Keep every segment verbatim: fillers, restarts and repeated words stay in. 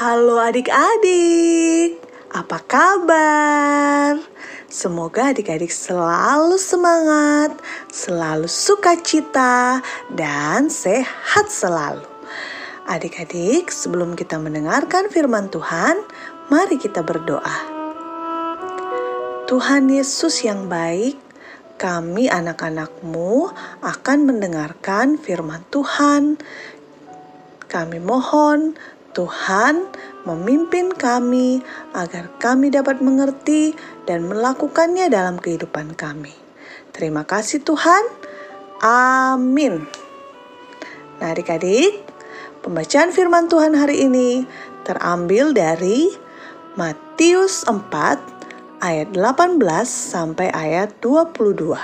Halo adik-adik, apa kabar? Semoga adik-adik selalu semangat, selalu sukacita, dan sehat selalu. Adik-adik, sebelum kita mendengarkan firman Tuhan, mari kita berdoa. Tuhan Yesus yang baik, kami anak-anak-Mu akan mendengarkan firman Tuhan. Kami mohon Tuhan memimpin kami agar kami dapat mengerti dan melakukannya dalam kehidupan kami. Terima kasih Tuhan. Amin. Nah adik-adik, pembacaan firman Tuhan hari ini terambil dari Matius empat ayat delapan belas sampai ayat dua puluh dua.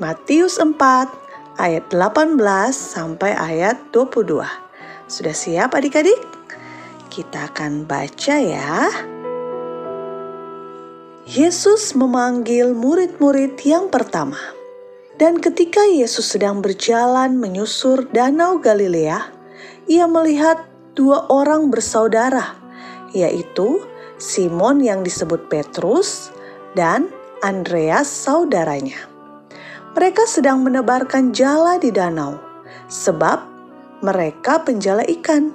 Matius empat ayat delapan belas sampai ayat dua puluh dua. Sudah siap adik-adik? Kita akan baca ya. Yesus memanggil murid-murid yang pertama. Dan ketika Yesus sedang berjalan menyusur danau Galilea, ia melihat dua orang bersaudara, yaitu Simon yang disebut Petrus dan Andreas saudaranya. Mereka sedang menebarkan jala di danau, sebab mereka penjala ikan.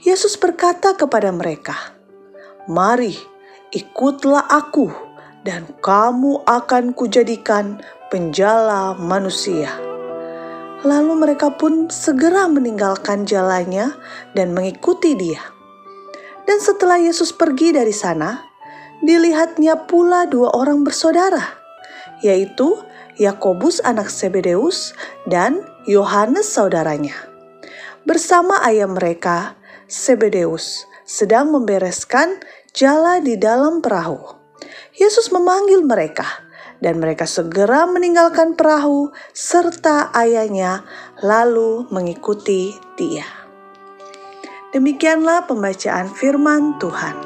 Yesus berkata kepada mereka, "Mari, ikutlah aku, dan kamu akan kujadikan penjala manusia." Lalu mereka pun segera meninggalkan jalannya dan mengikuti dia. Dan setelah Yesus pergi dari sana, dilihatnya pula dua orang bersaudara, yaitu Yakobus anak Sebedeus dan Yohanes saudaranya. Bersama ayah mereka, Sebedeus, sedang membereskan jala di dalam perahu. Yesus memanggil mereka, dan mereka segera meninggalkan perahu serta ayahnya, lalu mengikuti dia. Demikianlah pembacaan firman Tuhan.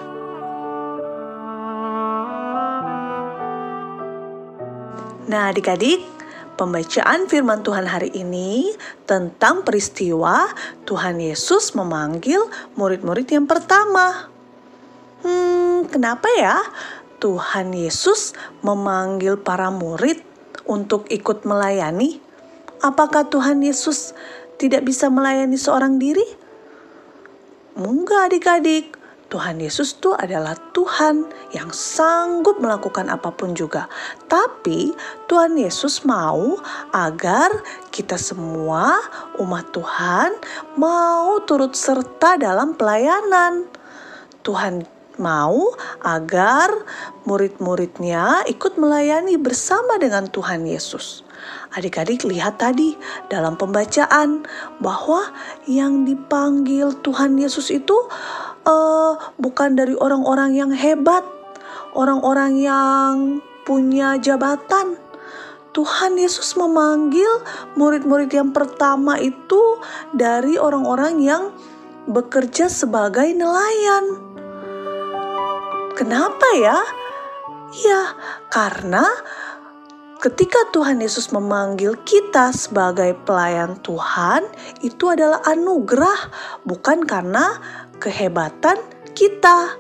Nah adik-adik, pembacaan firman Tuhan hari ini tentang peristiwa Tuhan Yesus memanggil murid-murid yang pertama. Hmm, kenapa ya Tuhan Yesus memanggil para murid untuk ikut melayani? Apakah Tuhan Yesus tidak bisa melayani seorang diri? Enggak adik-adik, Tuhan Yesus itu adalah Tuhan yang sanggup melakukan apapun juga. Tapi Tuhan Yesus mau agar kita semua umat Tuhan mau turut serta dalam pelayanan. Tuhan mau agar murid-muridnya ikut melayani bersama dengan Tuhan Yesus. Adik-adik lihat tadi dalam pembacaan bahwa yang dipanggil Tuhan Yesus itu uh, bukan dari orang-orang yang hebat, orang-orang yang punya jabatan. Tuhan Yesus memanggil murid-murid yang pertama itu dari orang-orang yang bekerja sebagai nelayan. Kenapa ya? Ya, karena ketika Tuhan Yesus memanggil kita sebagai pelayan Tuhan, itu adalah anugerah, bukan karena kehebatan kita.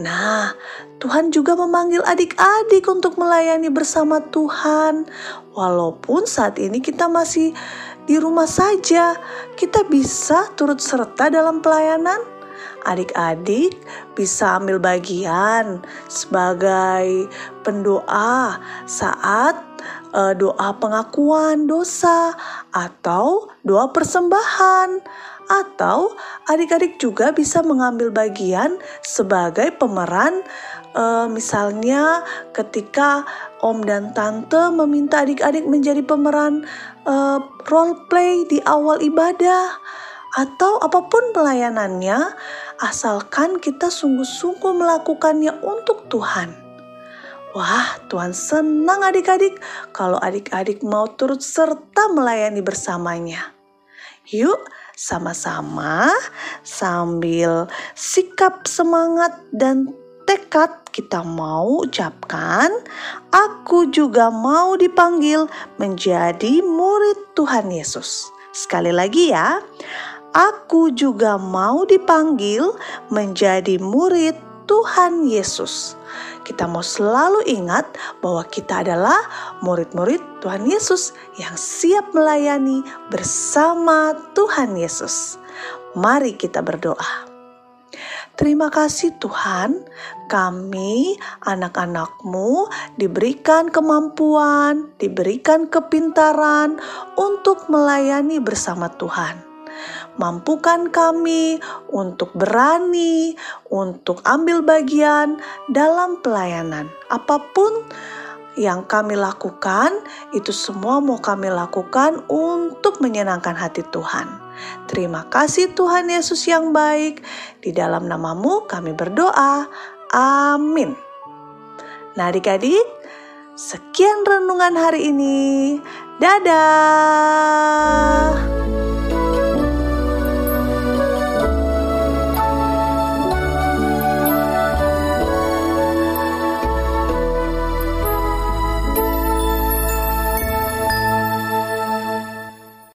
Nah, Tuhan juga memanggil adik-adik untuk melayani bersama Tuhan. Walaupun saat ini kita masih di rumah saja, kita bisa turut serta dalam pelayanan. Adik-adik bisa ambil bagian sebagai pendoa saat e, doa pengakuan dosa atau doa persembahan. Atau adik-adik juga bisa mengambil bagian sebagai pemeran, e, misalnya ketika om dan tante meminta adik-adik menjadi pemeran e, role play di awal ibadah. Atau apapun pelayanannya, asalkan kita sungguh-sungguh melakukannya untuk Tuhan. Wah, Tuhan senang adik-adik kalau adik-adik mau turut serta melayani bersamanya. Yuk, sama-sama sambil sikap semangat dan tekad kita mau ucapkan, aku juga mau dipanggil menjadi murid Tuhan Yesus. Sekali lagi ya, aku juga mau dipanggil menjadi murid Tuhan Yesus. Kita mau selalu ingat bahwa kita adalah murid-murid Tuhan Yesus yang siap melayani bersama Tuhan Yesus. Mari kita berdoa. Terima kasih Tuhan, kami anak-anak-Mu diberikan kemampuan, diberikan kepintaran untuk melayani bersama Tuhan. Mampukan kami untuk berani, untuk ambil bagian dalam pelayanan. Apapun yang kami lakukan, itu semua mau kami lakukan untuk menyenangkan hati Tuhan. Terima kasih Tuhan Yesus yang baik. Di dalam nama-Mu kami berdoa. Amin. Nah adik-adik, sekian renungan hari ini. Dadah.